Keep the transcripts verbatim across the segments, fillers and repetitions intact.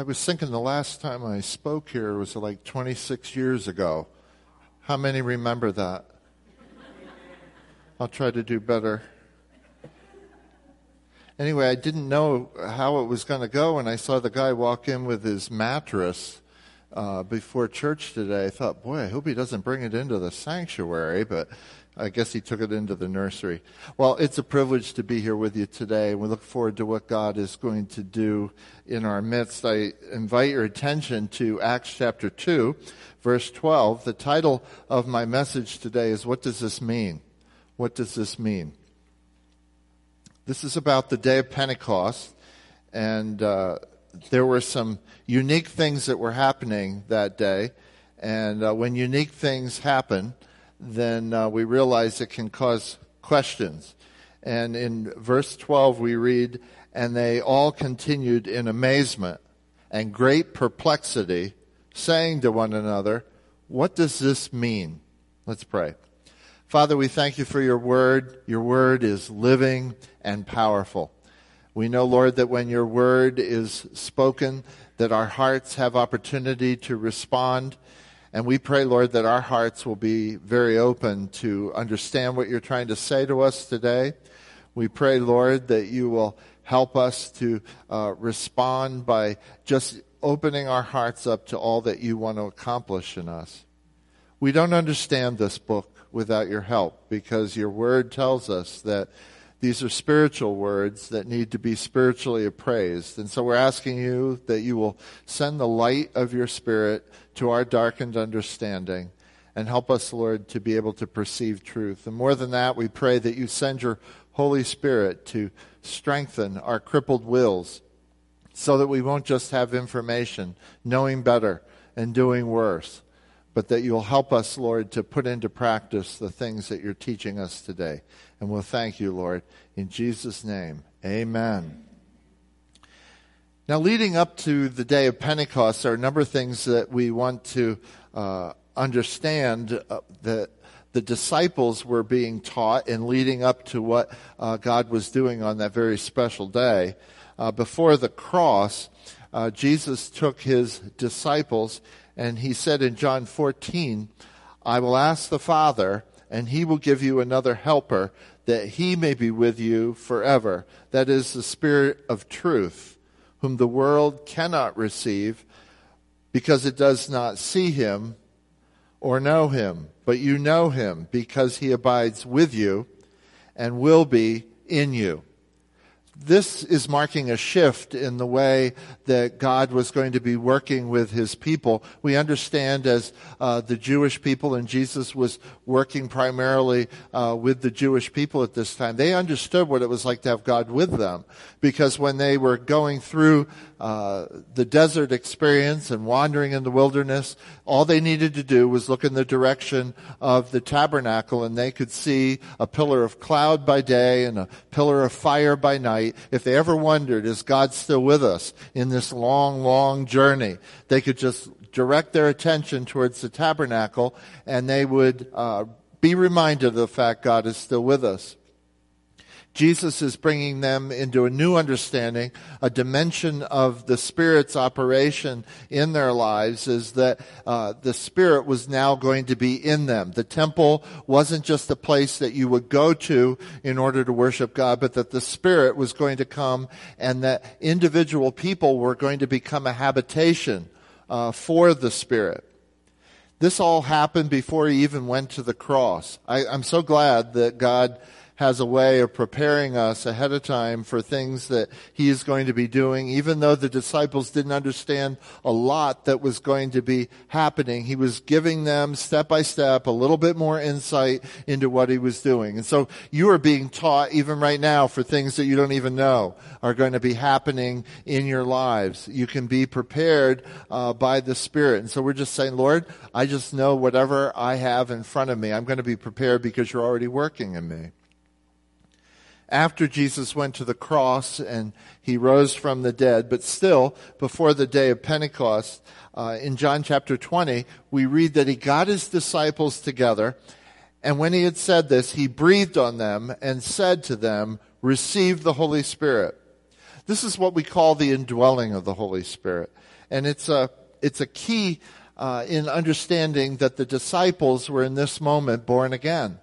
I was thinking the last time I spoke here was like twenty-six years ago. How many remember that? I'll try to do better. Anyway, I didn't know how it was going to go, and I saw the guy walk in with his mattress uh, before church today. I thought, boy, I hope he doesn't bring it into the sanctuary, but I guess he took it into the nursery. Well, it's a privilege to be here with you today. We look forward to what God is going to do in our midst. I invite your attention to Acts chapter two, verse twelve. The title of my message today is, What Does This Mean? What does this mean? This is about the Day of Pentecost, and uh, there were some unique things that were happening that day, and uh, when unique things happen, then uh, we realize it can cause questions. And in verse twelve we read, and they all continued in amazement and great perplexity, saying to one another, what does this mean? Let's pray. Father, we thank you for your word. Your word is living and powerful. We know, Lord, that when your word is spoken, that our hearts have opportunity to respond. And we pray, Lord, that our hearts will be very open to understand what you're trying to say to us today. We pray, Lord, that you will help us to uh, respond by just opening our hearts up to all that you want to accomplish in us. We don't understand this book without your help, because your word tells us that these are spiritual words that need to be spiritually appraised. And so we're asking you that you will send the light of your Spirit to our darkened understanding and help us, Lord, to be able to perceive truth. And more than that, we pray that you send your Holy Spirit to strengthen our crippled wills so that we won't just have information, knowing better and doing worse, but that you'll help us, Lord, to put into practice the things that you're teaching us today. And we'll thank you, Lord, in Jesus' name. Amen. Now, leading up to the Day of Pentecost, there are a number of things that we want to uh, understand uh, that the disciples were being taught and leading up to what uh, God was doing on that very special day. Uh, before the cross, uh, Jesus took his disciples and he said in John fourteen, I will ask the Father, and he will give you another helper, that he may be with you forever. That is the Spirit of truth, whom the world cannot receive, because it does not see him or know him. But you know him, because he abides with you and will be in you. This is marking a shift in the way that God was going to be working with his people. We understand as uh, the Jewish people, and Jesus was working primarily uh, with the Jewish people at this time, they understood what it was like to have God with them. Because when they were going through uh, the desert experience and wandering in the wilderness, all they needed to do was look in the direction of the tabernacle, and they could see a pillar of cloud by day and a pillar of fire by night. If they ever wondered, is God still with us in this long, long journey, they could just direct their attention towards the tabernacle, and they would uh, be reminded of the fact God is still with us. Jesus is bringing them into a new understanding, a dimension of the Spirit's operation in their lives, is that uh, the Spirit was now going to be in them. The temple wasn't just a place that you would go to in order to worship God, but that the Spirit was going to come, and that individual people were going to become a habitation uh, for the Spirit. This all happened before he even went to the cross. I, I'm so glad that God has a way of preparing us ahead of time for things that he is going to be doing. Even though the disciples didn't understand a lot that was going to be happening, he was giving them step by step a little bit more insight into what he was doing. And so you are being taught even right now for things that you don't even know are going to be happening in your lives. You can be prepared uh, by the Spirit. And so we're just saying, Lord, I just know whatever I have in front of me, I'm going to be prepared because you're already working in me. After Jesus went to the cross and he rose from the dead, but still, before the Day of Pentecost, uh, in John chapter twenty, we read that he got his disciples together, and when he had said this, he breathed on them and said to them, receive the Holy Spirit. This is what we call the indwelling of the Holy Spirit. And it's a, it's a key uh, in understanding that the disciples were in this moment born again.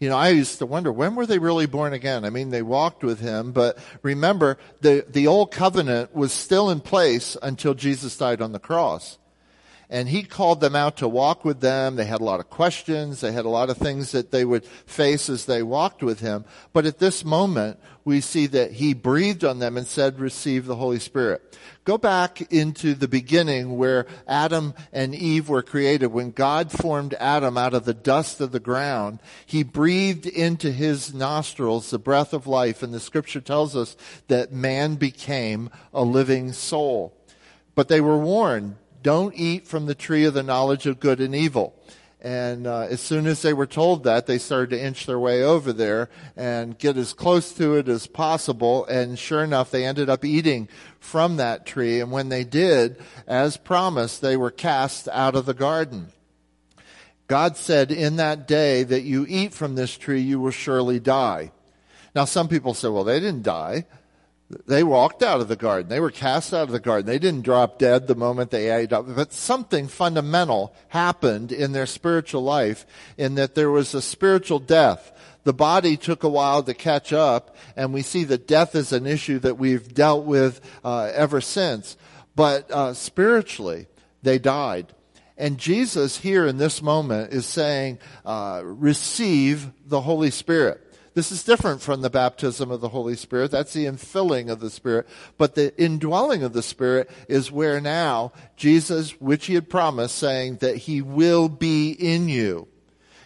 You know, I used to wonder, when were they really born again? I mean, they walked with him, but remember, the, the old covenant was still in place until Jesus died on the cross. And he called them out to walk with them. They had a lot of questions. They had a lot of things that they would face as they walked with him. But at this moment, we see that he breathed on them and said, receive the Holy Spirit. Go back into the beginning where Adam and Eve were created. When God formed Adam out of the dust of the ground, he breathed into his nostrils the breath of life. And the scripture tells us that man became a living soul. But they were warned, don't eat from the tree of the knowledge of good and evil. And uh, as soon as they were told that, they started to inch their way over there and get as close to it as possible. And sure enough, they ended up eating from that tree. And when they did, as promised, they were cast out of the garden. God said, in that day that you eat from this tree, you will surely die. Now, some people say, well, they didn't die. They walked out of the garden. They were cast out of the garden. They didn't drop dead the moment they ate up. But something fundamental happened in their spiritual life in that there was a spiritual death. The body took a while to catch up, and we see that death is an issue that we've dealt with uh, ever since. But uh, spiritually, they died. And Jesus here in this moment is saying, uh, receive the Holy Spirit. This is different from the baptism of the Holy Spirit. That's the infilling of the Spirit. But the indwelling of the Spirit is where now Jesus, which he had promised, saying that he will be in you.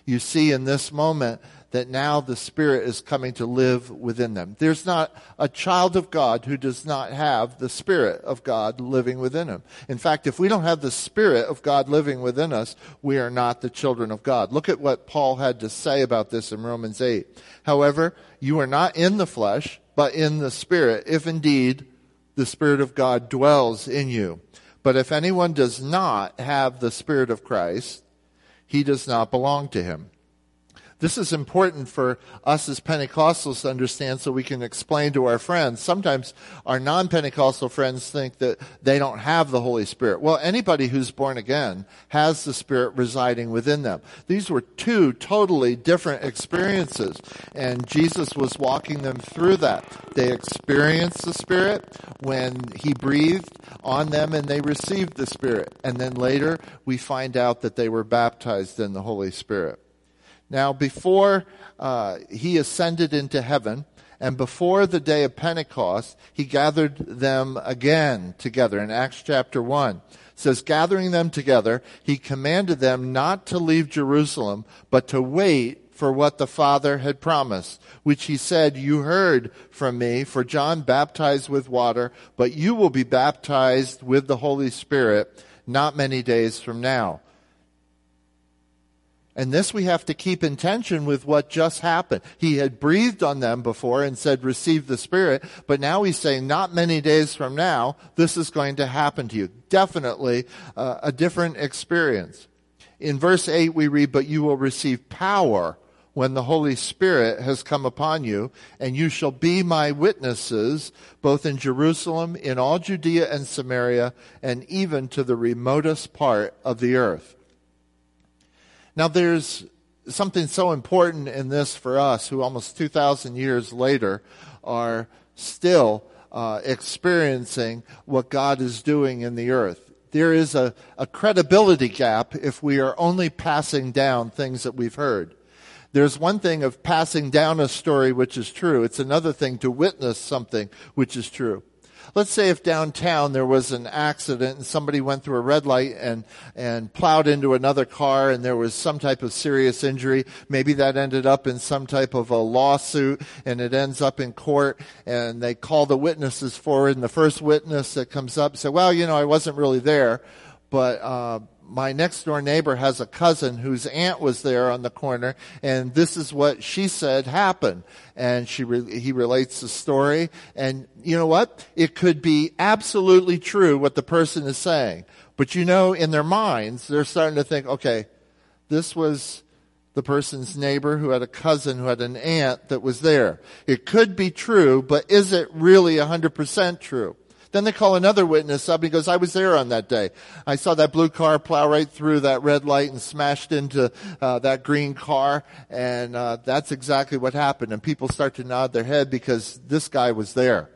You see in this moment that now the Spirit is coming to live within them. There's not a child of God who does not have the Spirit of God living within him. In fact, if we don't have the Spirit of God living within us, we are not the children of God. Look at what Paul had to say about this in Romans eight. However, you are not in the flesh, but in the Spirit, if indeed the Spirit of God dwells in you. But if anyone does not have the Spirit of Christ, he does not belong to him. This is important for us as Pentecostals to understand so we can explain to our friends. Sometimes our non-Pentecostal friends think that they don't have the Holy Spirit. Well, anybody who's born again has the Spirit residing within them. These were two totally different experiences, and Jesus was walking them through that. They experienced the Spirit when he breathed on them, and they received the Spirit. And then later, we find out that they were baptized in the Holy Spirit. Now, before uh, he ascended into heaven, and before the day of Pentecost, he gathered them again together. In Acts chapter one, it says, gathering them together, he commanded them not to leave Jerusalem, but to wait for what the Father had promised, which he said, you heard from me, for John baptized with water, but you will be baptized with the Holy Spirit not many days from now. And this we have to keep in tension with what just happened. He had breathed on them before and said, receive the Spirit. But now he's saying, not many days from now, this is going to happen to you. Definitely uh, a different experience. In verse eight we read, but you will receive power when the Holy Spirit has come upon you, and you shall be my witnesses, both in Jerusalem, in all Judea and Samaria, and even to the remotest part of the earth. Now, there's something so important in this for us who almost two thousand years later are still uh, experiencing what God is doing in the earth. There is a, a credibility gap if we are only passing down things that we've heard. There's one thing of passing down a story which is true. It's another thing to witness something which is true. Let's say if downtown there was an accident and somebody went through a red light and, and plowed into another car and there was some type of serious injury. Maybe that ended up in some type of a lawsuit and it ends up in court and they call the witnesses forward and the first witness that comes up said, well, you know, I wasn't really there, but, uh, my next door neighbor has a cousin whose aunt was there on the corner, and this is what she said happened. And she re- he relates the story, and you know what? It could be absolutely true what the person is saying. But you know, in their minds, they're starting to think, okay, this was the person's neighbor who had a cousin, who had an aunt that was there. It could be true, but is it really one hundred percent true? Then they call another witness up and he goes, I was there on that day. I saw that blue car plow right through that red light and smashed into uh, that green car, and uh, that's exactly what happened. And people start to nod their head because this guy was there.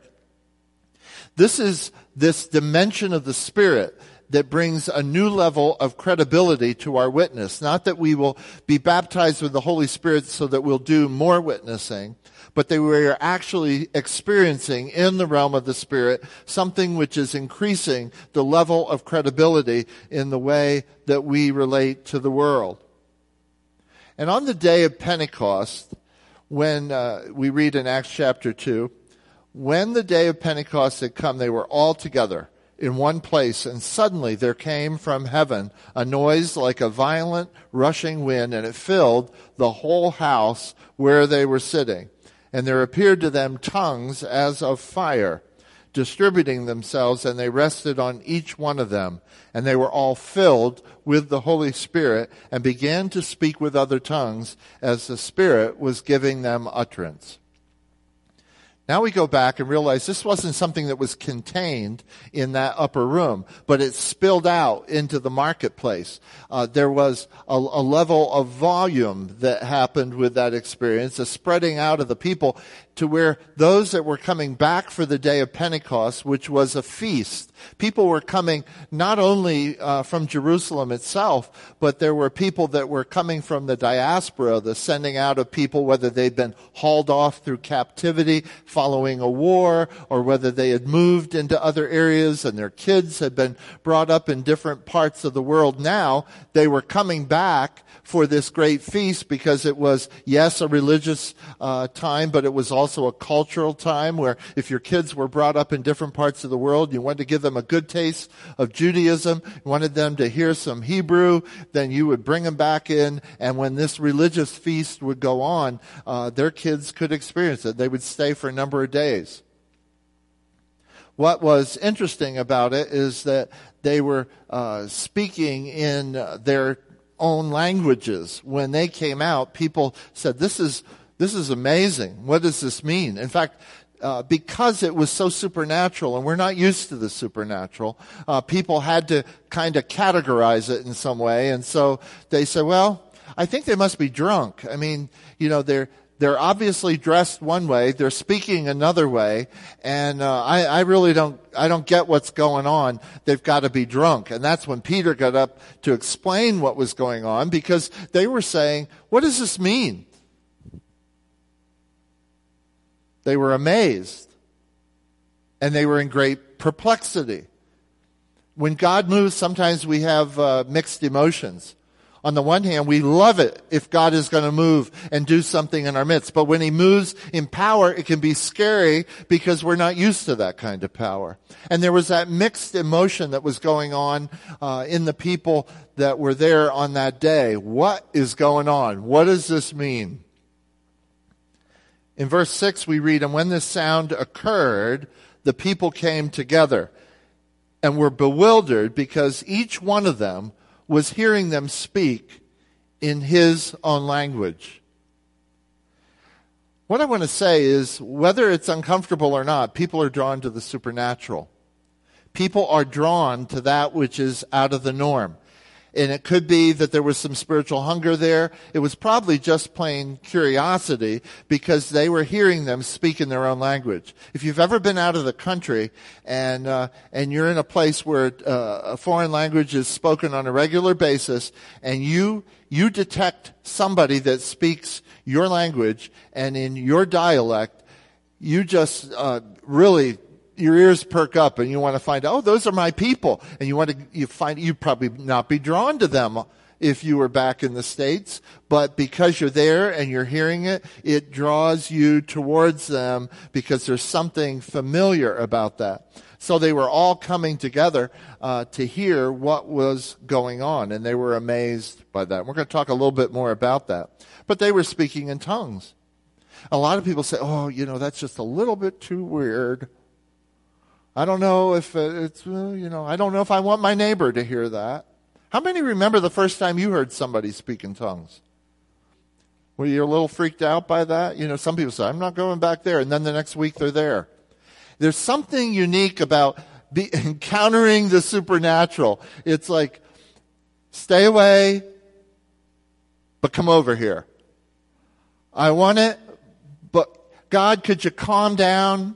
This is this dimension of the Spirit that brings a new level of credibility to our witness. Not that we will be baptized with the Holy Spirit so that we'll do more witnessing, but that we are actually experiencing in the realm of the Spirit something which is increasing the level of credibility in the way that we relate to the world. And on the day of Pentecost, when uh, we read in Acts chapter two, when the day of Pentecost had come, they were all together in one place, and suddenly there came from heaven a noise like a violent rushing wind, and it filled the whole house where they were sitting. And there appeared to them tongues as of fire, distributing themselves, and they rested on each one of them. And they were all filled with the Holy Spirit, and began to speak with other tongues as the Spirit was giving them utterance. Now we go back and realize this wasn't something that was contained in that upper room, but it spilled out into the marketplace. Uh, there was a, a level of volume that happened with that experience, a spreading out of the people to where those that were coming back for the day of Pentecost, which was a feast, people were coming not only uh, from Jerusalem itself, but there were people that were coming from the diaspora, the sending out of people, whether they'd been hauled off through captivity following a war, or whether they had moved into other areas and their kids had been brought up in different parts of the world. Now they were coming back for this great feast because it was, yes, a religious uh, time, but it was also Also a cultural time where if your kids were brought up in different parts of the world, you wanted to give them a good taste of Judaism, you wanted them to hear some Hebrew, then you would bring them back in, and when this religious feast would go on, uh, their kids could experience it. They would stay for a number of days. What was interesting about it is that they were uh, speaking in their own languages. When they came out, people said, this is This is amazing. What does this mean? In fact, uh, because it was so supernatural, and we're not used to the supernatural, uh, people had to kind of categorize it in some way. And so they said, well, I think they must be drunk. I mean, you know, they're they're obviously dressed one way, they're speaking another way, and uh, I, I really don't, I don't get what's going on. They've got to be drunk. And that's when Peter got up to explain what was going on, because they were saying, what does this mean? They were amazed, and they were in great perplexity. When God moves, sometimes we have uh, mixed emotions. On the one hand, we love it if God is going to move and do something in our midst. But when he moves in power, it can be scary because we're not used to that kind of power. And there was that mixed emotion that was going on uh, in the people that were there on that day. What is going on? What does this mean? In verse six, we read, and when this sound occurred, the people came together and were bewildered because each one of them was hearing them speak in his own language. What I want to say is, whether it's uncomfortable or not, people are drawn to the supernatural. People are drawn to that which is out of the norm. And it could be that there was some spiritual hunger there. It was probably just plain curiosity because they were hearing them speak in their own language. If you've ever been out of the country and uh, and you're in a place where uh, a foreign language is spoken on a regular basis, and you you detect somebody that speaks your language and in your dialect, you just uh, really... your ears perk up and you want to find out, oh, those are my people. And you want to, you find, you'd probably not be drawn to them if you were back in the States. But because you're there and you're hearing it, it draws you towards them because there's something familiar about that. So they were all coming together uh, to hear what was going on. And they were amazed by that. We're going to talk a little bit more about that. But they were speaking in tongues. A lot of people say, oh, you know, that's just a little bit too weird. I don't know if it's, you know, I don't know if I want my neighbor to hear that. How many remember the first time you heard somebody speak in tongues? Were you a little freaked out by that? You know, some people say, I'm not going back there. And then the next week they're there. There's something unique about be, encountering the supernatural. It's like, stay away, but come over here. I want it, but God, could you calm down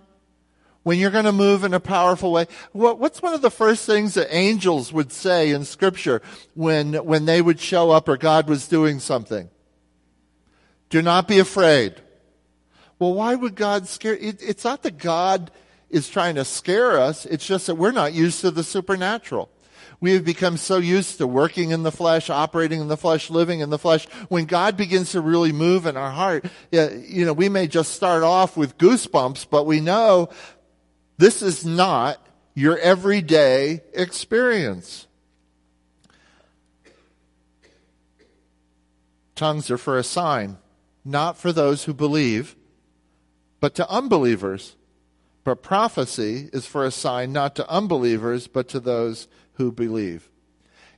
when you're going to move in a powerful way? What, what's one of the first things that angels would say in Scripture when, when they would show up or God was doing something? Do not be afraid. Well, why would God scare? It, it's not that God is trying to scare us. It's just that we're not used to the supernatural. We have become so used to working in the flesh, operating in the flesh, living in the flesh. When God begins to really move in our heart, you know, we may just start off with goosebumps, but we know this is not your everyday experience. Tongues are for a sign, not for those who believe, but to unbelievers. But prophecy is for a sign, not to unbelievers, but to those who believe.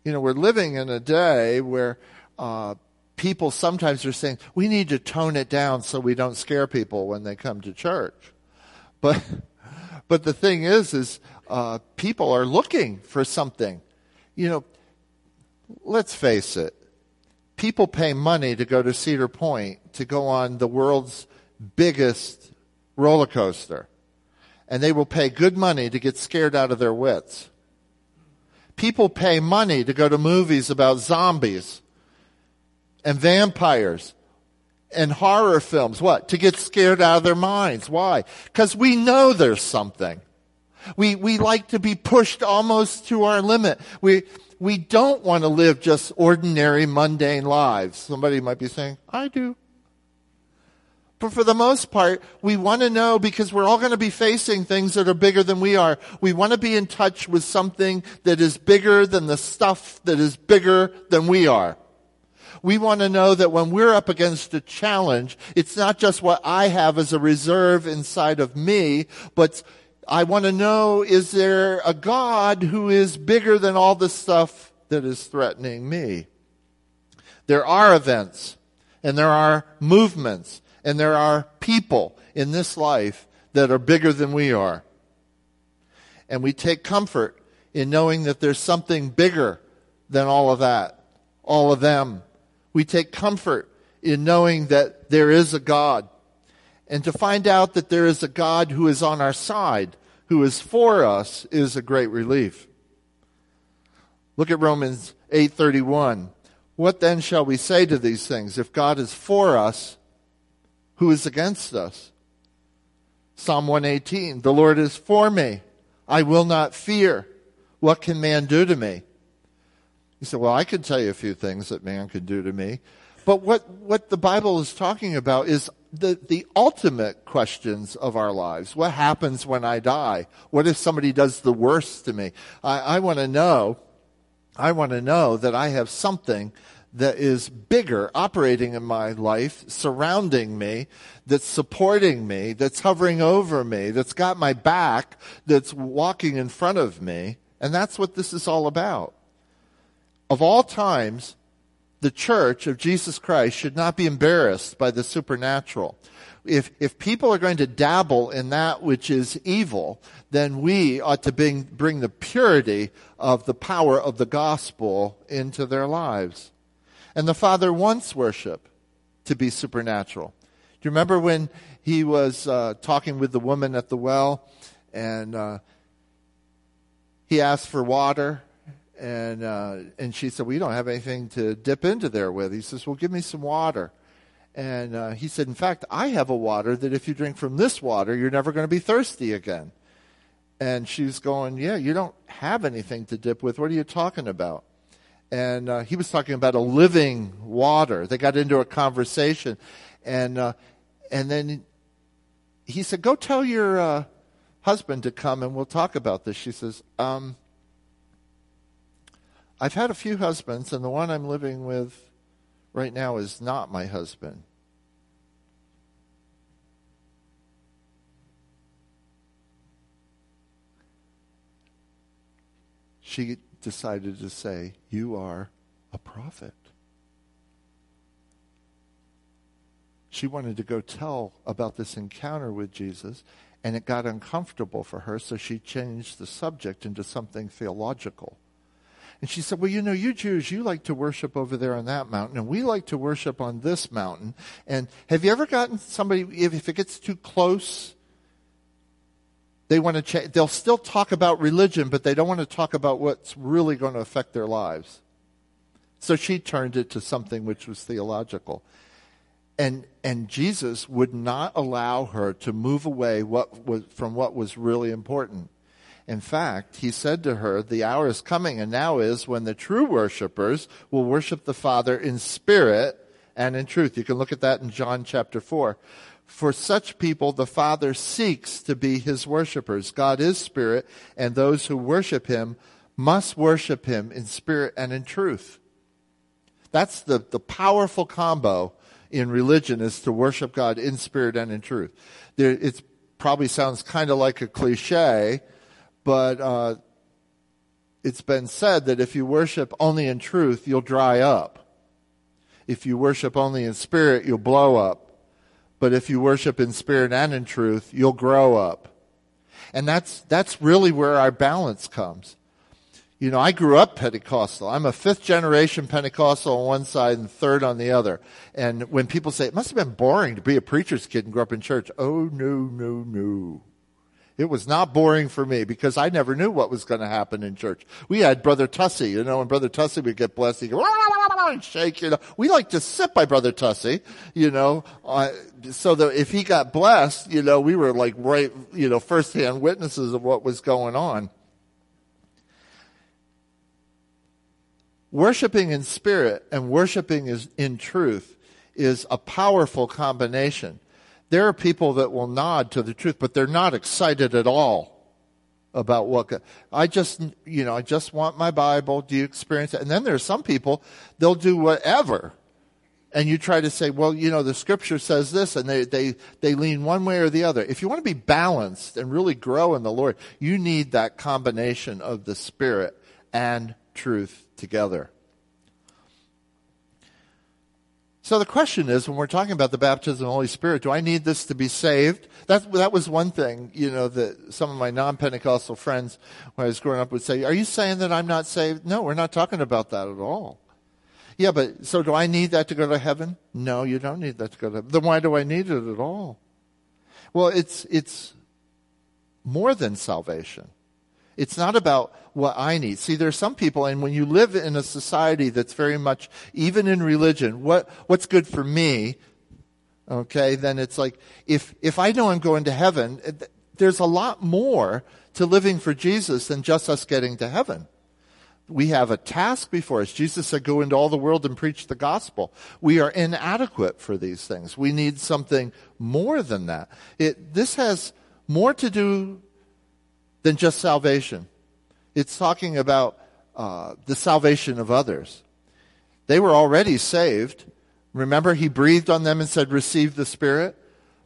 You know, we're living in a day where uh, people sometimes are saying, we need to tone it down so we don't scare people when they come to church. But... But the thing is, is uh, people are looking for something. You know, let's face it. People pay money to go to Cedar Point to go on the world's biggest roller coaster. And they will pay good money to get scared out of their wits. People pay money to go to movies about zombies and vampires and horror films. What? To get scared out of their minds. Why? Because we know there's something. We we like to be pushed almost to our limit. We we don't want to live just ordinary, mundane lives. Somebody might be saying, I do. But for the most part, we want to know, because we're all going to be facing things that are bigger than we are. We want to be in touch with something that is bigger than the stuff that is bigger than we are. We want to know that when we're up against a challenge, it's not just what I have as a reserve inside of me, but I want to know, is there a God who is bigger than all the stuff that is threatening me? There are events, and there are movements, and there are people in this life that are bigger than we are. And we take comfort in knowing that there's something bigger than all of that, all of them. We take comfort in knowing that there is a God, and to find out that there is a God who is on our side, who is for us, is a great relief. Look at Romans eight thirty-one. What then shall we say to these things? If God is for us, who is against us? Psalm one eighteen. The Lord is for me. I will not fear. What can man do to me? He said, well, I could tell you a few things that man could do to me. But what, what the Bible is talking about is the, the ultimate questions of our lives. What happens when I die? What if somebody does the worst to me? I, I want to know, I want to know that I have something that is bigger operating in my life, surrounding me, that's supporting me, that's hovering over me, that's got my back, that's walking in front of me. And that's what this is all about. Of all times, the church of Jesus Christ should not be embarrassed by the supernatural. If if people are going to dabble in that which is evil, then we ought to bring, bring the purity of the power of the gospel into their lives. And the Father wants worship to be supernatural. Do you remember when he was uh, talking with the woman at the well, and uh, he asked for water? And uh, and she said, we don't have anything to dip into there with. He says, well, give me some water. And uh, he said, in fact, I have a water that if you drink from this water, you're never going to be thirsty again. And she's going, yeah, you don't have anything to dip with. What are you talking about? And uh, he was talking about a living water. They got into a conversation. And, uh, and then he said, go tell your uh, husband to come and we'll talk about this. She says, um... I've had a few husbands, and the one I'm living with right now is not my husband. She decided to say, you are a prophet. she wanted to go tell about this encounter with Jesus, and it got uncomfortable for her, so she changed the subject into something theological. And she said, well, you know, you Jews, you like to worship over there on that mountain, and we like to worship on this mountain. And have you ever gotten somebody, if, if it gets too close, they want to change, they'll still talk about religion, but they don't want to talk about what's really going to affect their lives. So she turned it to something which was theological. And and Jesus would not allow her to move away what was, from what was really important. In fact, he said to her, the hour is coming and now is when the true worshipers will worship the Father in spirit and in truth. You can look at that in John chapter four. For such people, the Father seeks to be his worshipers. God is spirit, and those who worship him must worship him in spirit and in truth. That's the, the powerful combo in religion, is to worship God in spirit and in truth. There, it probably sounds kind of like a cliche, but uh, it's been said that if you worship only in truth, you'll dry up. If you worship only in spirit, you'll blow up. But if you worship in spirit and in truth, you'll grow up. And that's that's really where our balance comes. You know, I grew up Pentecostal. I'm a fifth generation Pentecostal on one side and third on the other. And when people say, it must have been boring to be a preacher's kid and grow up in church. Oh, no, no, no. It was not boring for me, because I never knew what was going to happen in church. We had Brother Tussey, you know, and Brother Tussey would get blessed. He'd go, wah, wah, wah, wah, and shake, you know. We like to sit by Brother Tussey, you know, uh, so that if he got blessed, you know, we were like, right, you know, firsthand witnesses of what was going on. Worshipping in spirit and worshipping is in truth is a powerful combination. There are people that will nod to the truth, but they're not excited at all about what God, I just, you know, I just want my Bible. Do you experience it? And then there are some people, they'll do whatever. And you try to say, well, you know, the scripture says this, and they, they, they lean one way or the other. If you want to be balanced and really grow in the Lord, you need that combination of the spirit and truth together. So the question is, when we're talking about the baptism of the Holy Spirit, do I need this to be saved? That, that was one thing, you know, that some of my non-Pentecostal friends when I was growing up would say, are you saying that I'm not saved? No, we're not talking about that at all. Yeah, but so do I need that to go to heaven? No, you don't need that to go to heaven. Then why do I need it at all? Well, it's it's more than salvation. It's not about what I need. See, there are some people, and when you live in a society that's very much, even in religion, what what's good for me, okay, then it's like, if if I know I'm going to heaven, there's a lot more to living for Jesus than just us getting to heaven. We have a task before us. Jesus said, go into all the world and preach the gospel. We are inadequate for these things. We need something more than that. It, this has more to do than just salvation. It's talking about uh, the salvation of others. They were already saved. Remember, he breathed on them and said, receive the Spirit.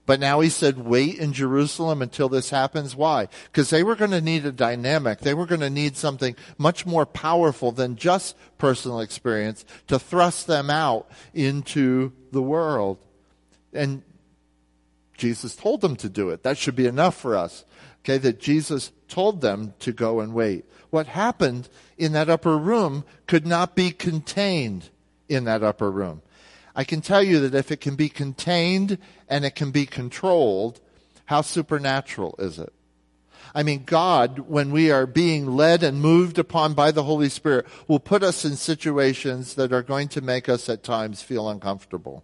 But now he said, wait in Jerusalem until this happens. Why? Because they were going to need a dynamic. They were going to need something much more powerful than just personal experience to thrust them out into the world. And Jesus told them to do it. That should be enough for us. Okay, that Jesus told them to go and wait. What happened in that upper room could not be contained in that upper room. I can tell you that if it can be contained and it can be controlled, how supernatural is it? I mean, God, when we are being led and moved upon by the Holy Spirit, will put us in situations that are going to make us at times feel uncomfortable.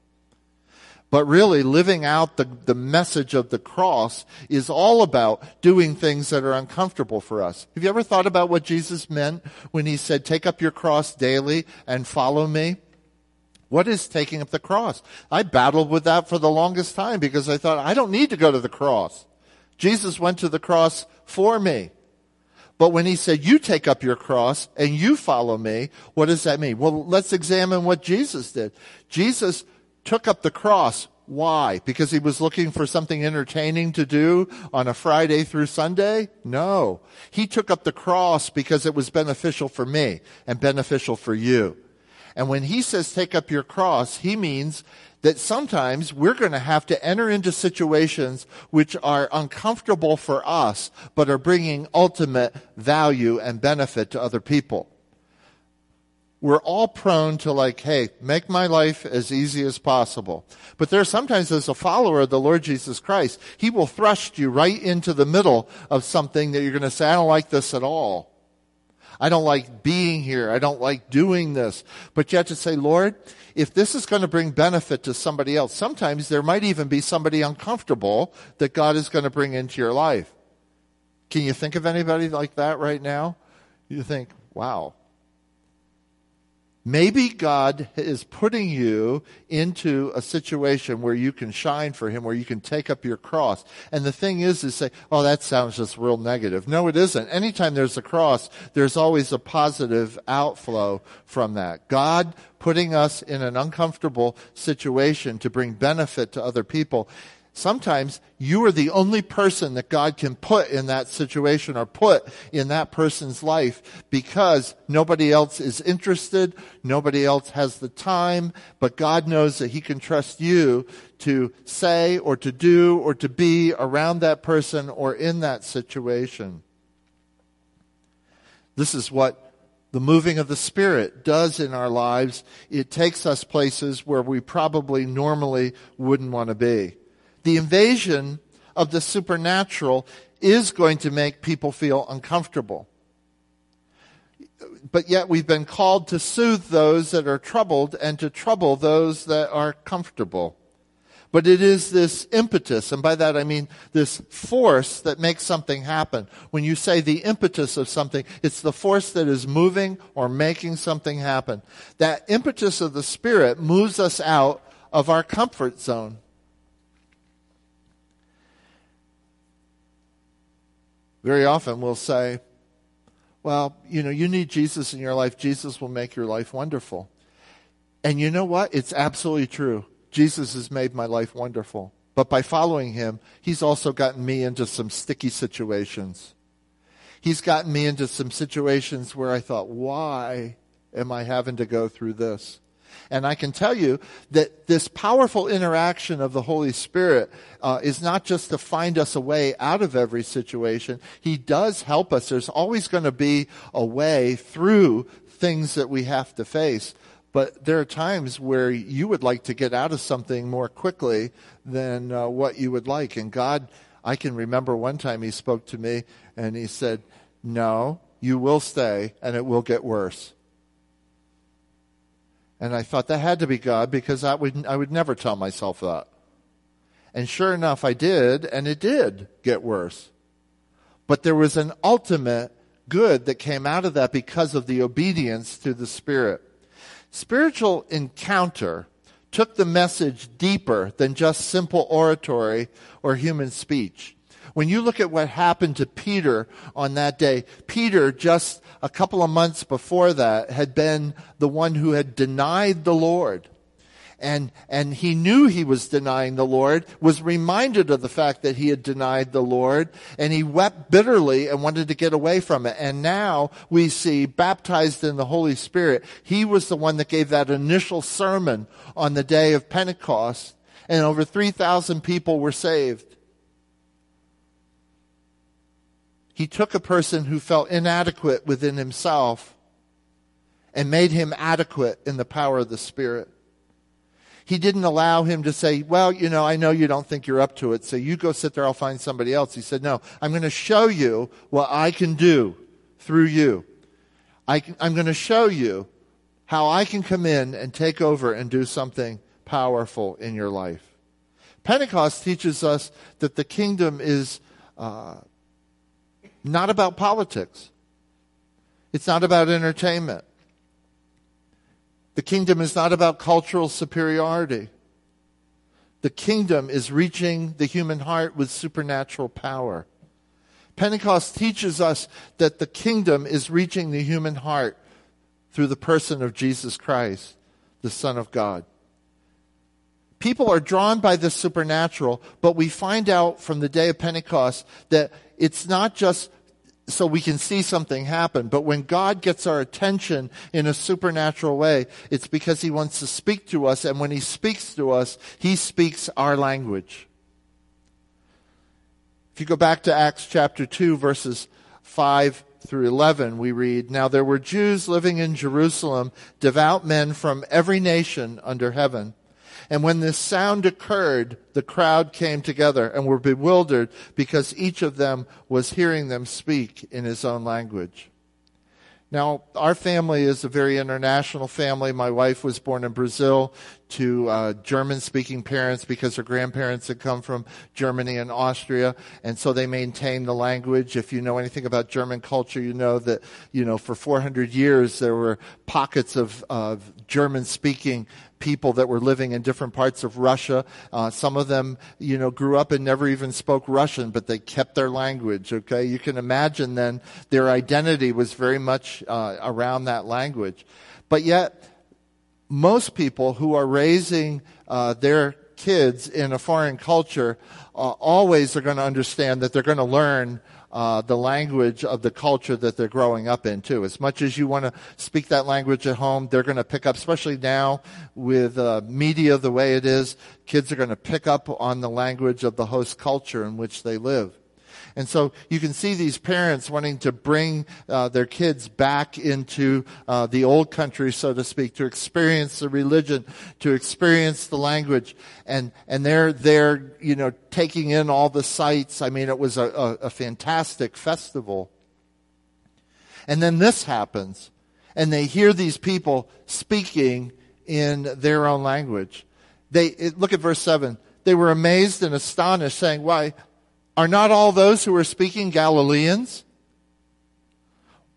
But really, living out the, the message of the cross is all about doing things that are uncomfortable for us. Have you ever thought about what Jesus meant when he said, take up your cross daily and follow me? What is taking up the cross? I battled with that for the longest time because I thought, I don't need to go to the cross. Jesus went to the cross for me. But when he said, you take up your cross and you follow me, what does that mean? Well, let's examine what Jesus did. Jesus took up the cross. Why? Because he was looking for something entertaining to do on a Friday through Sunday? No. He took up the cross because it was beneficial for me and beneficial for you. And when he says take up your cross, he means that sometimes we're going to have to enter into situations which are uncomfortable for us, but are bringing ultimate value and benefit to other people. We're all prone to like, hey, make my life as easy as possible. But there are sometimes, as a follower of the Lord Jesus Christ, he will thrust you right into the middle of something that you're going to say, I don't like this at all. I don't like being here. I don't like doing this. But you have to say, Lord, if this is going to bring benefit to somebody else, sometimes there might even be somebody uncomfortable that God is going to bring into your life. Can you think of anybody like that right now? You think, wow. Maybe God is putting you into a situation where you can shine for him, where you can take up your cross. And the thing is, is say, oh, that sounds just real negative. No, it isn't. Anytime there's a cross, there's always a positive outflow from that. God putting us in an uncomfortable situation to bring benefit to other people. Sometimes you are the only person that God can put in that situation or put in that person's life because nobody else is interested, nobody else has the time, but God knows that he can trust you to say or to do or to be around that person or in that situation. This is what the moving of the Spirit does in our lives. It takes us places where we probably normally wouldn't want to be. The invasion of the supernatural is going to make people feel uncomfortable. But yet we've been called to soothe those that are troubled and to trouble those that are comfortable. But it is this impetus, and by that I mean this force that makes something happen. When you say the impetus of something, it's the force that is moving or making something happen. That impetus of the Spirit moves us out of our comfort zone. Very often we'll say, well, you know, you need Jesus in your life. Jesus will make your life wonderful. And you know what? It's absolutely true. Jesus has made my life wonderful. But by following him, he's also gotten me into some sticky situations. He's gotten me into some situations where I thought, why am I having to go through this? And I can tell you that this powerful interaction of the Holy Spirit uh, is not just to find us a way out of every situation. He does help us. There's always going to be a way through things that we have to face. But there are times where you would like to get out of something more quickly than uh, what you would like. And God, I can remember one time he spoke to me and he said, no, you will stay and it will get worse. And I thought that had to be God because I would I would never tell myself that. And sure enough, I did, and it did get worse. But there was an ultimate good that came out of that because of the obedience to the Spirit. Spiritual encounter took the message deeper than just simple oratory or human speech. When you look at what happened to Peter on that day, Peter, just a couple of months before that, had been the one who had denied the Lord. And and he knew he was denying the Lord, was reminded of the fact that he had denied the Lord, and he wept bitterly and wanted to get away from it. And now we see, baptized in the Holy Spirit, he was the one that gave that initial sermon on the day of Pentecost, and over three thousand people were saved. He took a person who felt inadequate within himself and made him adequate in the power of the Spirit. He didn't allow him to say, well, you know, I know you don't think you're up to it, so you go sit there, I'll find somebody else. He said, no, I'm going to show you what I can do through you. I can, I'm going to show you how I can come in and take over and do something powerful in your life. Pentecost teaches us that the kingdom is uh not about politics. It's not about entertainment. The kingdom is not about cultural superiority. The kingdom is reaching the human heart with supernatural power. Pentecost teaches us that the kingdom is reaching the human heart through the person of Jesus Christ, the Son of God. People are drawn by the supernatural, but we find out from the day of Pentecost that it's not just so we can see something happen. But when God gets our attention in a supernatural way, it's because he wants to speak to us. And when he speaks to us, he speaks our language. If you go back to Acts chapter two, verses five through eleven, we read, "Now there were Jews living in Jerusalem, devout men from every nation under heaven. And when this sound occurred, the crowd came together and were bewildered because each of them was hearing them speak in his own language." Now, our family is a very international family. My wife was born in Brazil to uh, German-speaking parents because her grandparents had come from Germany and Austria, and so they maintained the language. If you know anything about German culture, you know that, you know, for four hundred years there were pockets of, of German-speaking people that were living in different parts of Russia. Uh, some of them, you know, grew up and never even spoke Russian, but they kept their language, okay? You can imagine then their identity was very much uh, around that language. But yet, most people who are raising uh, their kids in a foreign culture uh, always are going to understand that they're going to learn Uh, the language of the culture that they're growing up in, too. As much as you want to speak that language at home, they're going to pick up, especially now with uh, media the way it is, kids are going to pick up on the language of the host culture in which they live. And so you can see these parents wanting to bring uh, their kids back into uh, the old country, so to speak, to experience the religion, to experience the language. And and they're, they're you know, taking in all the sights. I mean, it was a, a, a fantastic festival. And then this happens, and they hear these people speaking in their own language. They it, look at verse seven. They were amazed and astonished, saying, "Why, are not all those who are speaking Galileans?"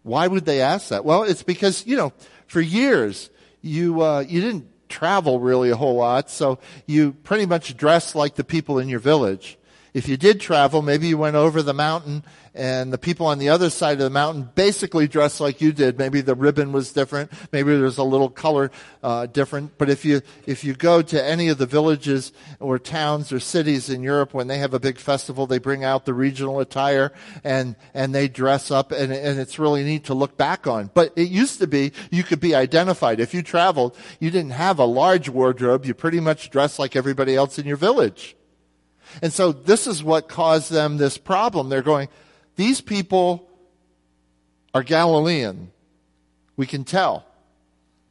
Why would they ask that? Well, it's because, you know, for years you uh, you didn't travel really a whole lot, so you pretty much dressed like the people in your village. If you did travel, maybe you went over the mountain, and the people on the other side of the mountain basically dressed like you did. Maybe the ribbon was different. Maybe there was a little color uh, different. But if you if you go to any of the villages or towns or cities in Europe, when they have a big festival, they bring out the regional attire, and and they dress up, and, and it's really neat to look back on. But it used to be you could be identified. If you traveled, you didn't have a large wardrobe. You pretty much dressed like everybody else in your village. And so this is what caused them this problem. They're going, these people are Galilean. We can tell.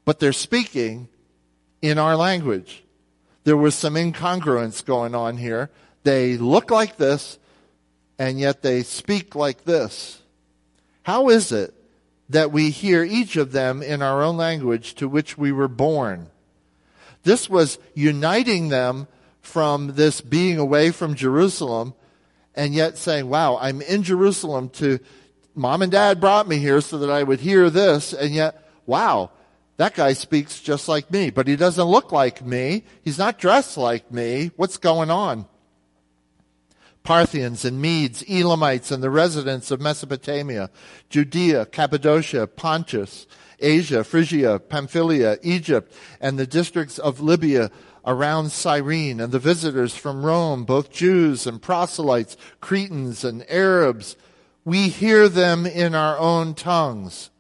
But they're speaking in our language. There was some incongruence going on here. They look like this, and yet they speak like this. How is it that we hear each of them in our own language to which we were born? This was uniting them from this being away from Jerusalem, and yet saying, wow, I'm in Jerusalem to, mom and dad brought me here so that I would hear this, and yet, wow, that guy speaks just like me, but he doesn't look like me. He's not dressed like me. What's going on? Parthians and Medes, Elamites, and the residents of Mesopotamia, Judea, Cappadocia, Pontus, Asia, Phrygia, Pamphylia, Egypt, and the districts of Libya around Cyrene, and the visitors from Rome, both Jews and proselytes, Cretans and Arabs. We hear them in our own tongues,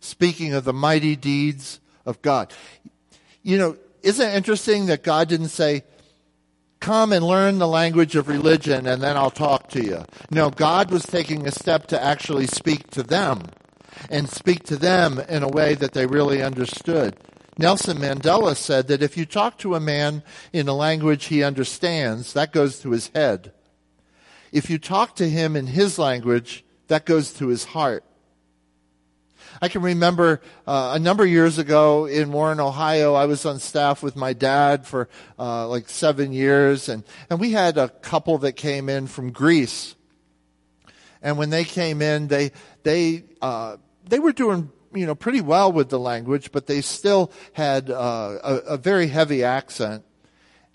speaking of the mighty deeds of God. You know, isn't it interesting that God didn't say, come and learn the language of religion and then I'll talk to you? No, God was taking a step to actually speak to them, and speak to them in a way that they really understood. Nelson Mandela said that if you talk to a man in a language he understands, that goes to his head. If you talk to him in his language, that goes to his heart. I can remember uh, a number of years ago in Warren, Ohio, I was on staff with my dad for uh, like seven years, and, and we had a couple that came in from Greece. And when they came in, they they uh, they were doing, you know, pretty well with the language, but they still had uh, a, a very heavy accent.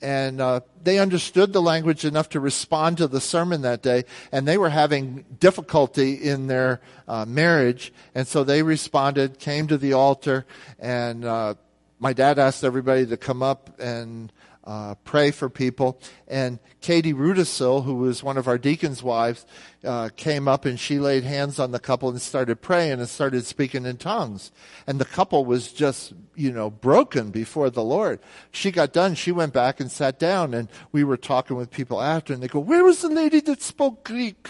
And uh, they understood the language enough to respond to the sermon that day, and they were having difficulty in their uh, marriage. And so they responded, came to the altar, and uh, my dad asked everybody to come up and uh, pray for people. And Katie Rudisil, who was one of our deacons' wives, uh, came up and she laid hands on the couple and started praying and started speaking in tongues. And the couple was just, you know, broken before the Lord. She got done. She went back and sat down, and we were talking with people after, and they go, "Where was the lady that spoke Greek?"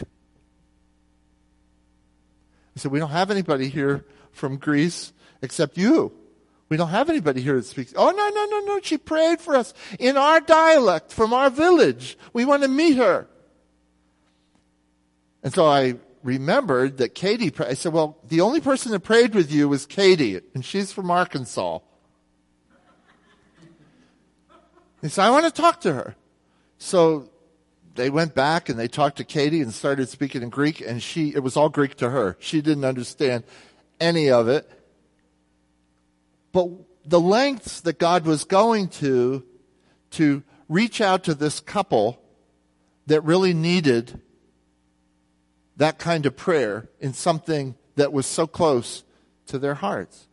He said, "We don't have anybody here from Greece except you. We don't have anybody here that speaks." "Oh, no, no, no, no. She prayed for us in our dialect from our village. We want to meet her." And so I remembered that Katie prayed. I said, "Well, the only person that prayed with you was Katie, and she's from Arkansas." He said, "I want to talk to her." So they went back and they talked to Katie and started speaking in Greek, and she it was all Greek to her. She didn't understand any of it. But the lengths that God was going to to reach out to this couple that really needed that kind of prayer in something that was so close to their hearts.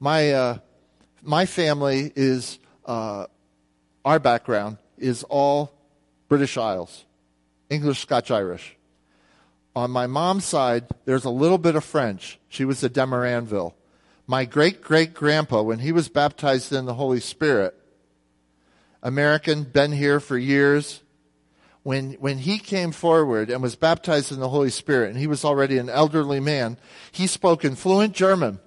My uh, my family is uh, our background is all British Isles, English, Scotch, Irish. On my mom's side, there's a little bit of French. She was a Demoranville. My great-great-grandpa, when he was baptized in the Holy Spirit, American, been here for years, when when he came forward and was baptized in the Holy Spirit, and he was already an elderly man, he spoke in fluent German.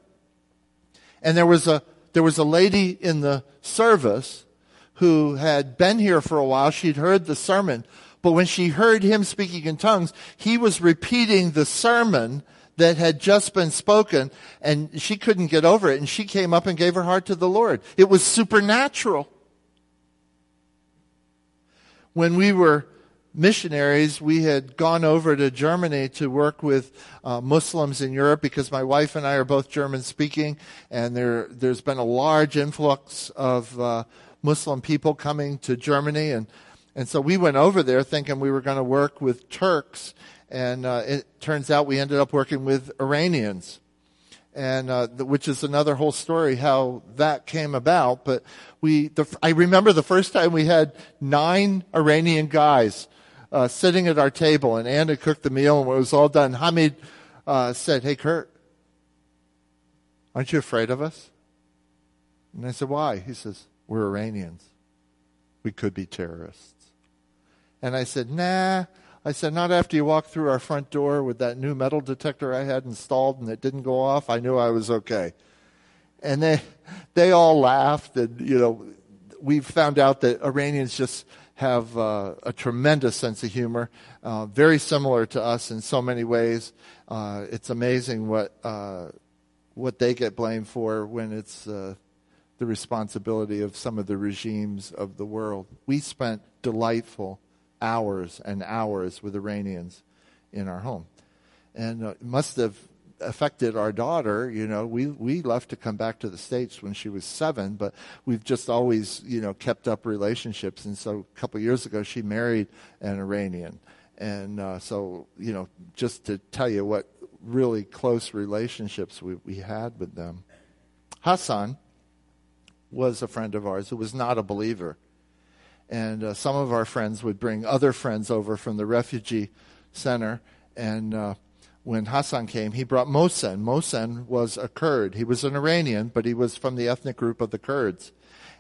And there was a there was a lady in the service who had been here for a while. She'd heard the sermon. But when she heard him speaking in tongues, he was repeating the sermon that had just been spoken, and she couldn't get over it. And she came up and gave her heart to the Lord. It was supernatural. When we were missionaries, we had gone over to Germany to work with uh, Muslims in Europe, because my wife and I are both German-speaking, and there, there's been a large influx of uh, Muslim people coming to Germany, and and so we went over there thinking we were going to work with Turks, and uh, it turns out we ended up working with Iranians, and uh, the, which is another whole story how that came about. But we, the, I remember the first time we had nine Iranian guys uh, sitting at our table, and Anna cooked the meal, and when it was all done, Hamid uh, said, "Hey, Curt, aren't you afraid of us?" And I said, "Why?" He says, "We're Iranians. We could be terrorists." And I said, nah. I said, "Not after you walked through our front door with that new metal detector I had installed and it didn't go off. I knew I was okay." And they they all laughed. And, you know, we've found out that Iranians just have uh, a tremendous sense of humor, uh, very similar to us in so many ways. Uh, it's amazing what, uh, what they get blamed for when it's... Uh, the responsibility of some of the regimes of the world. We spent delightful hours and hours with Iranians in our home. And uh, it must have affected our daughter. You know, we, we left to come back to the States when she was seven, but we've just always, you know, kept up relationships. And so a couple of years ago, she married an Iranian. And uh, so, you know, just to tell you what really close relationships we, we had with them. Hassan was a friend of ours who was not a believer. And uh, some of our friends would bring other friends over from the refugee center. And uh, when Hassan came, he brought Mohsen. Mohsen was a Kurd. He was an Iranian, but he was from the ethnic group of the Kurds.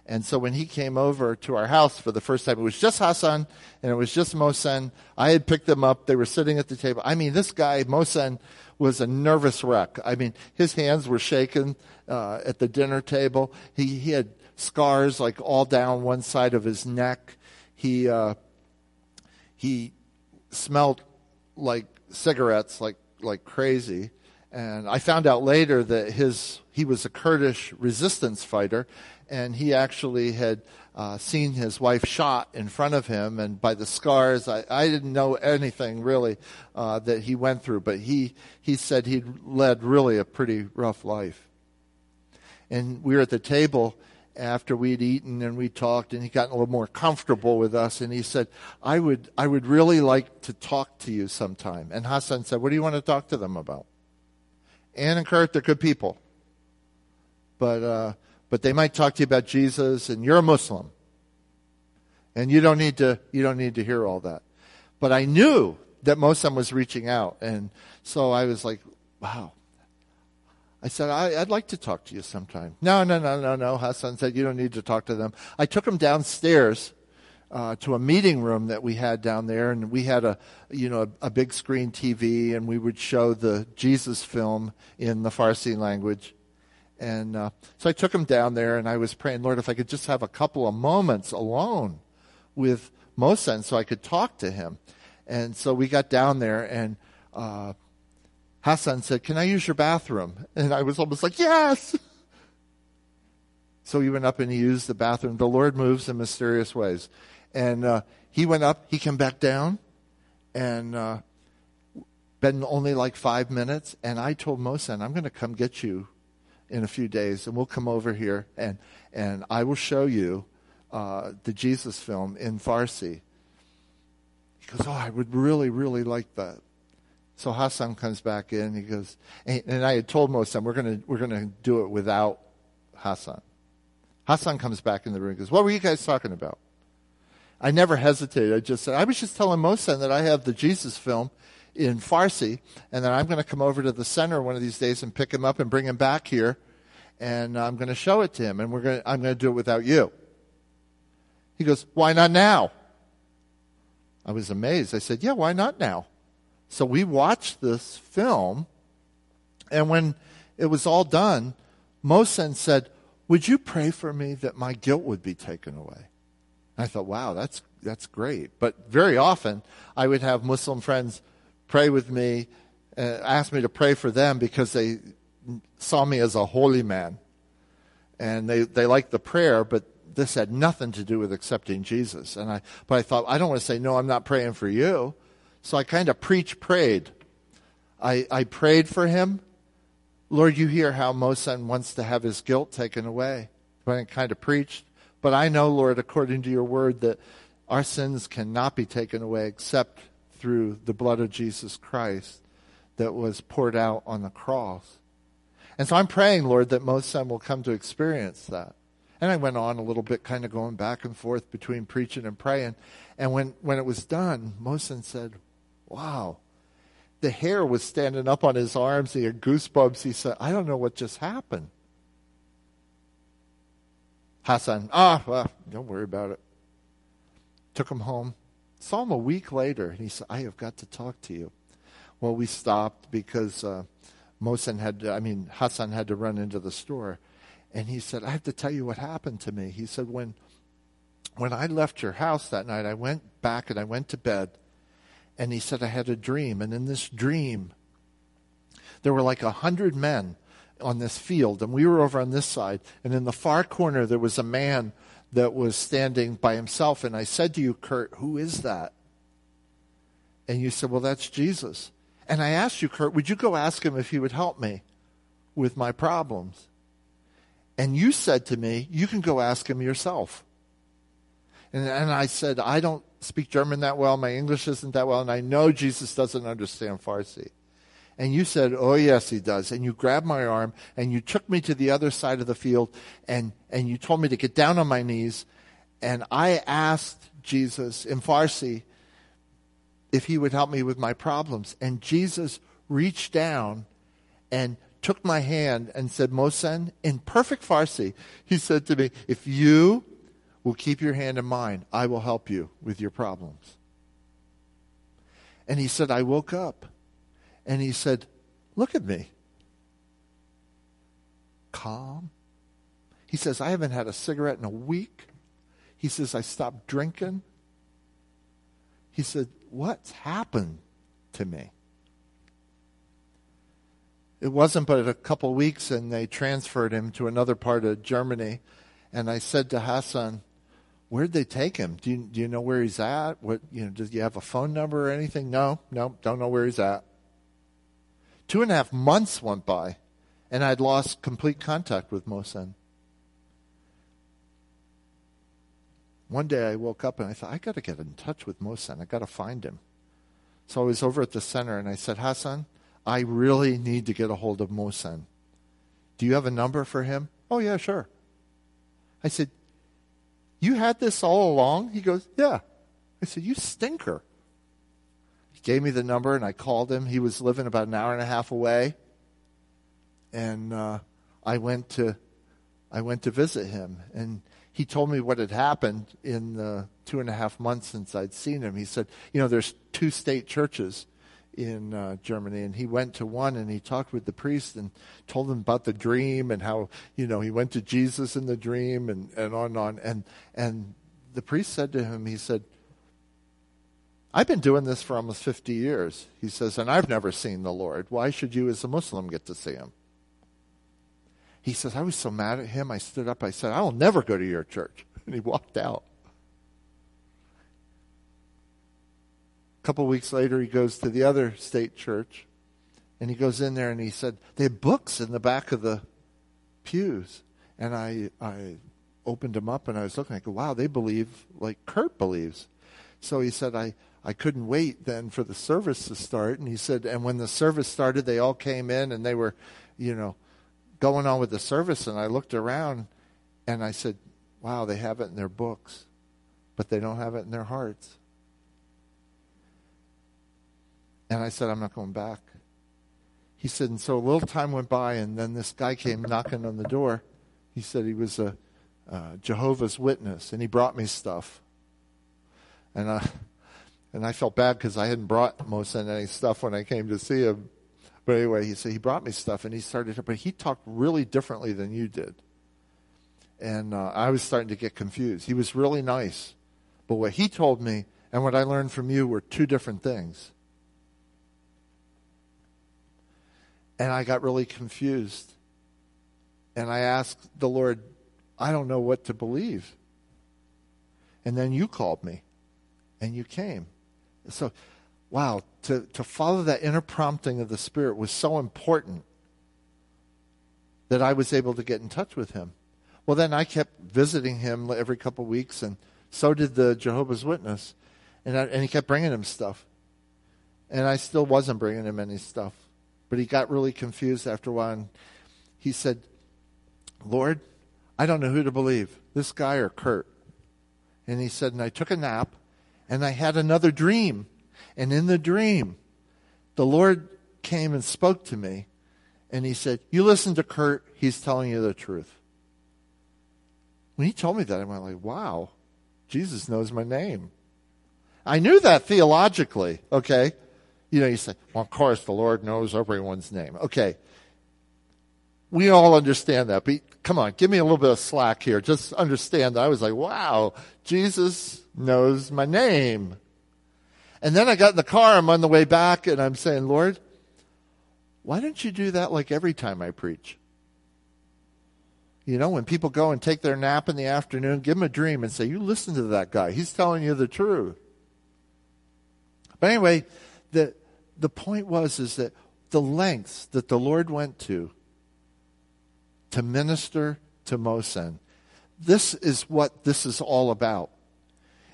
And so when he came over to our house for the first time, it was just Hassan and it was just Mohsen. I had picked them up. They were sitting at the table. I mean, this guy, Mohsen, was a nervous wreck. I mean, his hands were shaking uh, at the dinner table. He, he had scars like all down one side of his neck. He uh, he smelled like cigarettes, like like crazy. And I found out later that his he was a Kurdish resistance fighter, and he actually had uh, seen his wife shot in front of him. And by the scars, I, I didn't know anything really uh, that he went through, but he, he said he'd led really a pretty rough life. And we were at the table after we'd eaten and we talked, and he got a little more comfortable with us. And he said, I would, I would really like to talk to you sometime. And Hassan said, "What do you want to talk to them about?" Ann and Kurt, they're good people. But, uh, but they might talk to you about Jesus, and you're a Muslim. And you don't need to you don't need to hear all that. But I knew that Mosem was reaching out, and so I was like, wow. I said, I, I'd like to talk to you sometime. No, no, no, no, no. Hassan said, you don't need to talk to them. I took him downstairs uh, to a meeting room that we had down there, and we had a, you know, a, a big screen T V, and we would show the Jesus film in the Farsi language. And uh, so I took him down there, and I was praying, Lord, if I could just have a couple of moments alone with Mosem so I could talk to him. And so we got down there, and uh, Hassan said, can I use your bathroom? And I was almost like, yes! So he went up and he used the bathroom. The Lord moves in mysterious ways. And uh, he went up, he came back down, and uh, been only like five minutes. And I told Mosem, I'm going to come get you in a few days, and we'll come over here, and, and I will show you uh, the Jesus film in Farsi. He goes, oh, I would really, really like that. So Hassan comes back in. He goes, and, and I had told Mosem, we're gonna we're gonna do it without Hassan. Hassan comes back in the room and goes, what were you guys talking about? I never hesitated. I just said, I was just telling Mosem that I have the Jesus film in Farsi, and that I'm gonna come over to the center one of these days and pick him up and bring him back here, and I'm gonna show it to him, and we're gonna I'm gonna do it without you. He goes, why not now? I was amazed. I said, yeah, why not now? So we watched this film, and when it was all done, Mosem said, would you pray for me that my guilt would be taken away? And I thought, wow, that's that's great. But very often, I would have Muslim friends pray with me, uh, ask me to pray for them because they saw me as a holy man. And they, they liked the prayer, but this had nothing to do with accepting Jesus. And I, But I thought, I don't want to say, no, I'm not praying for you. So I kind of preach prayed. I, I prayed for him. Lord, you hear how Mosem wants to have his guilt taken away. But I kind of preached. But I know, Lord, according to your word, that our sins cannot be taken away except through the blood of Jesus Christ that was poured out on the cross. And so I'm praying, Lord, that Mosem will come to experience that. And I went on a little bit, kind of going back and forth between preaching and praying. And when, when it was done, Mosem said, wow, the hair was standing up on his arms. He had goosebumps. He said, I don't know what just happened. Hassan, ah, well, don't worry about it. Took him home. Saw him a week later. And he said, I have got to talk to you. Well, we stopped because uh, Mosem had, to, I mean, Hassan had to run into the store. And he said, I have to tell you what happened to me. He said, when, when I left your house that night, I went back and I went to bed. And he said, I had a dream. And in this dream, there were like a hundred men on this field. And we were over on this side. And in the far corner, there was a man that was standing by himself. And I said to you, Curt, who is that? And you said, well, that's Jesus. And I asked you, Curt, would you go ask him if he would help me with my problems? And you said to me, you can go ask him yourself. And, and I said, I don't speak German that well, my English isn't that well, and I know Jesus doesn't understand Farsi. And you said, oh yes, he does. And you grabbed my arm, and you took me to the other side of the field, and, and you told me to get down on my knees, and I asked Jesus in Farsi if he would help me with my problems. And Jesus reached down and took my hand and said, Mosem, in perfect Farsi, he said to me, if you will keep your hand in mine, I will help you with your problems. And he said, I woke up. And he said, look at me. Calm. He says, I haven't had a cigarette in a week. He says, I stopped drinking. He said, what's happened to me? It wasn't but a couple weeks, and they transferred him to another part of Germany. And I said to Hassan, where'd they take him? Do you, do you know where he's at? What, you know, does you have a phone number or anything? No, no, don't know where he's at. Two and a half months went by, and I'd lost complete contact with Mosem. One day I woke up and I thought, I got to get in touch with Mosem. I got to find him. So I was over at the center and I said, Hassan, I really need to get a hold of Mosem. Do you have a number for him? Oh yeah, sure. I said, you had this all along? He goes, yeah. I said, you stinker. He gave me the number, and I called him. He was living about an hour and a half away. And uh, I went to I went to visit him. And he told me what had happened in the two and a half months since I'd seen him. He said, you know, there's two state churches in uh, Germany, and he went to one, and he talked with the priest and told him about the dream and how, you know, he went to Jesus in the dream and, and on and on. And, and the priest said to him, he said, I've been doing this for almost fifty years. He says, and I've never seen the Lord. Why should you as a Muslim get to see him? He says, I was so mad at him, I stood up, I said, I will never go to your church. And he walked out. A couple weeks later, he goes to the other state church, and he goes in there, and he said, they have books in the back of the pews. And I, I opened them up, and I was looking, I go, wow, they believe like Curt believes. So he said, I, I couldn't wait then for the service to start. And he said, and when the service started, they all came in, and they were, you know, going on with the service, and I looked around and I said, wow, they have it in their books, but they don't have it in their hearts. And I said, I'm not going back. He said, and so a little time went by, and then this guy came knocking on the door. He said he was a, a Jehovah's Witness, and he brought me stuff. And I, and I felt bad because I hadn't brought most of any stuff when I came to see him. But anyway, he said he brought me stuff, and he started, but he talked really differently than you did. And uh, I was starting to get confused. He was really nice. But what he told me and what I learned from you were two different things. And I got really confused. And I asked the Lord, I don't know what to believe. And then you called me, and you came. So, wow, to, to follow that inner prompting of the Spirit was so important that I was able to get in touch with him. Well, then I kept visiting him every couple of weeks, and so did the Jehovah's Witness. And, I, and he kept bringing him stuff. And I still wasn't bringing him any stuff. But he got really confused after a while. And he said, Lord, I don't know who to believe, this guy or Curt. And he said, and I took a nap, and I had another dream. And in the dream, the Lord came and spoke to me, and he said, you listen to Curt, he's telling you the truth. When he told me that, I went like, wow, Jesus knows my name. I knew that theologically, okay? You know, you say, well, of course, the Lord knows everyone's name. Okay, we all understand that, but come on, give me a little bit of slack here. Just understand that I was like, wow, Jesus knows my name. And then I got in the car, I'm on the way back, and I'm saying, Lord, why don't you do that like every time I preach? You know, when people go and take their nap in the afternoon, give them a dream and say, you listen to that guy. He's telling you the truth. But anyway, the the point was is that the lengths that the Lord went to, to minister to Mosen, this is what this is all about.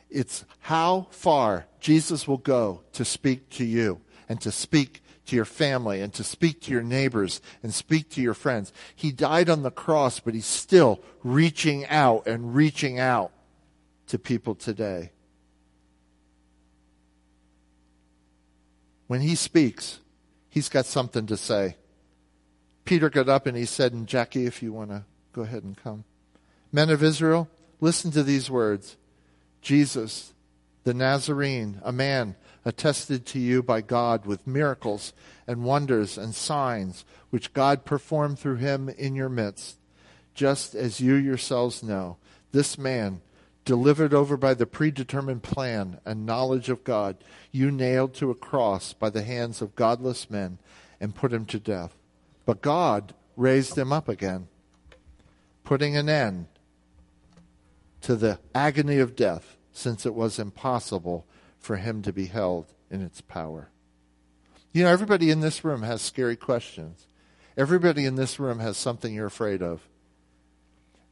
It's how far Jesus will go to speak to you and to speak to your family and to speak to your neighbors and speak to your friends. He died on the cross, but he's still reaching out and reaching out to people today. When he speaks, he's got something to say. Peter got up and he said, and Jackie, if you want to go ahead and come. Men of Israel, listen to these words. Jesus, the Nazarene, a man attested to you by God with miracles and wonders and signs which God performed through him in your midst, just as you yourselves know, this man, delivered over by the predetermined plan and knowledge of God, you nailed to a cross by the hands of godless men and put him to death. But God raised him up again, putting an end to the agony of death, since it was impossible for him to be held in its power. You know, everybody in this room has scary questions. Everybody in this room has something you're afraid of.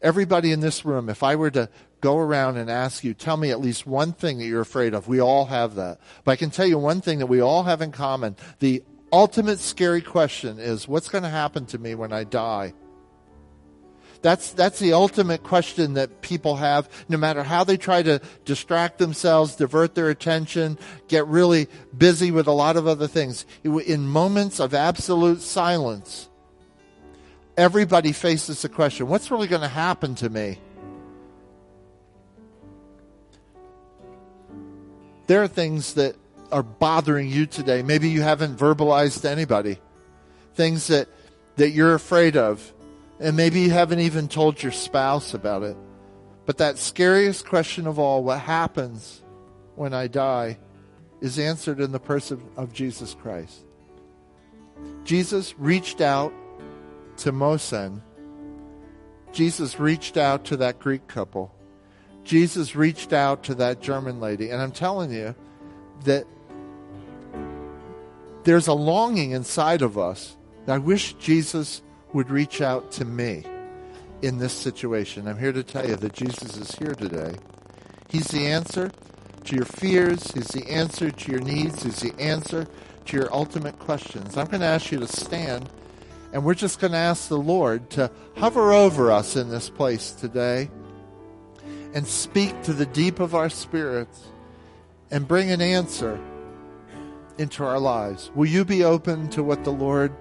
Everybody in this room, if I were to go around and ask you, tell me at least one thing that you're afraid of, we all have that. But I can tell you one thing that we all have in common. The ultimate scary question is, what's going to happen to me when I die? That's that's the ultimate question that people have, no matter how they try to distract themselves, divert their attention, get really busy with a lot of other things. In moments of absolute silence, everybody faces the question, what's really going to happen to me? There are things that are bothering you today. Maybe you haven't verbalized to anybody. Things that, that you're afraid of. And maybe you haven't even told your spouse about it. But that scariest question of all, what happens when I die, is answered in the person of Jesus Christ. Jesus reached out to Mosen. Jesus reached out to that Greek couple. Jesus reached out to that German lady. And I'm telling you that there's a longing inside of us. I wish Jesus would reach out to me in this situation. I'm here to tell you that Jesus is here today. He's the answer to your fears. He's the answer to your needs. He's the answer to your ultimate questions. I'm going to ask you to stand, and we're just going to ask the Lord to hover over us in this place today and speak to the deep of our spirits and bring an answer into our lives. Will you be open to what the Lord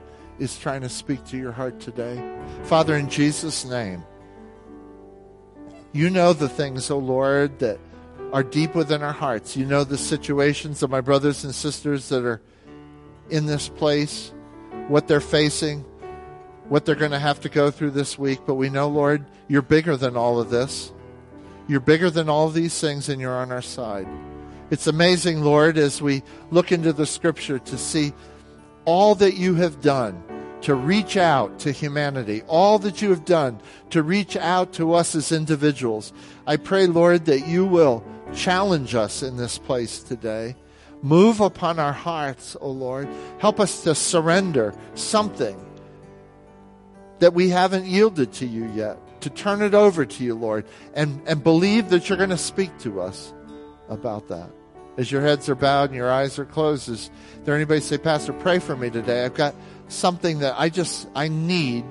is trying to speak to your heart today? Father, in Jesus' name, you know the things, O Lord, that are deep within our hearts. You know the situations of my brothers and sisters that are in this place, what they're facing, what they're going to have to go through this week. But we know, Lord, you're bigger than all of this. You're bigger than all of these things, and you're on our side. It's amazing, Lord, as we look into the Scripture to see all that you have done to reach out to humanity, all that you have done to reach out to us as individuals. I pray, Lord, that you will challenge us in this place today. Move upon our hearts, O Lord. Help us to surrender something that we haven't yielded to you yet, to turn it over to you, Lord, and, and believe that you're going to speak to us about that. As your heads are bowed and your eyes are closed, is there anybody say, Pastor, pray for me today? I've got something that I just, I need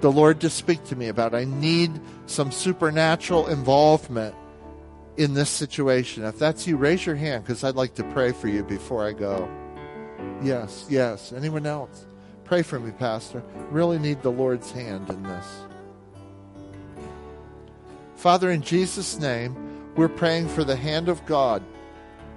the Lord to speak to me about. I need some supernatural involvement in this situation. If that's you, raise your hand, because I'd like to pray for you before I go. Yes, yes. Anyone else? Pray for me, Pastor. Really need the Lord's hand in this. Father, in Jesus' name, we're praying for the hand of God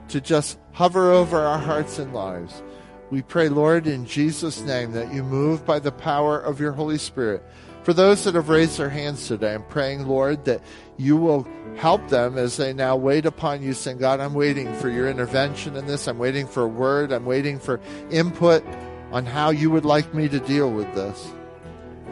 to just hover over our hearts and lives. We pray, Lord, in Jesus' name, that you move by the power of your Holy Spirit. For those that have raised their hands today, I'm praying, Lord, that you will help them as they now wait upon you, saying, God, I'm waiting for your intervention in this. I'm waiting for a word. I'm waiting for input on how you would like me to deal with this.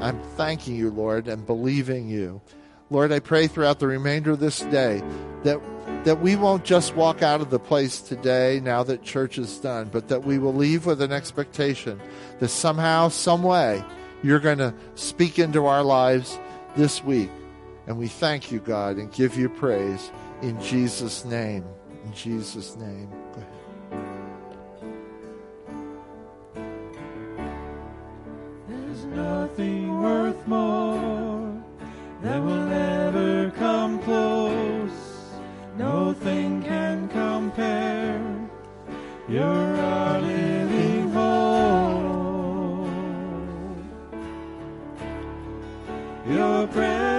I'm thanking you, Lord, and believing you. Lord, I pray throughout the remainder of this day that that we won't just walk out of the place today now that church is done, but that we will leave with an expectation that somehow, some way, you're going to speak into our lives this week. And we thank you, God, and give you praise in Jesus' name. In Jesus' name. Go ahead. There's nothing worth more that will ever come close. Nothing can compare. You're our living hope. Your presence.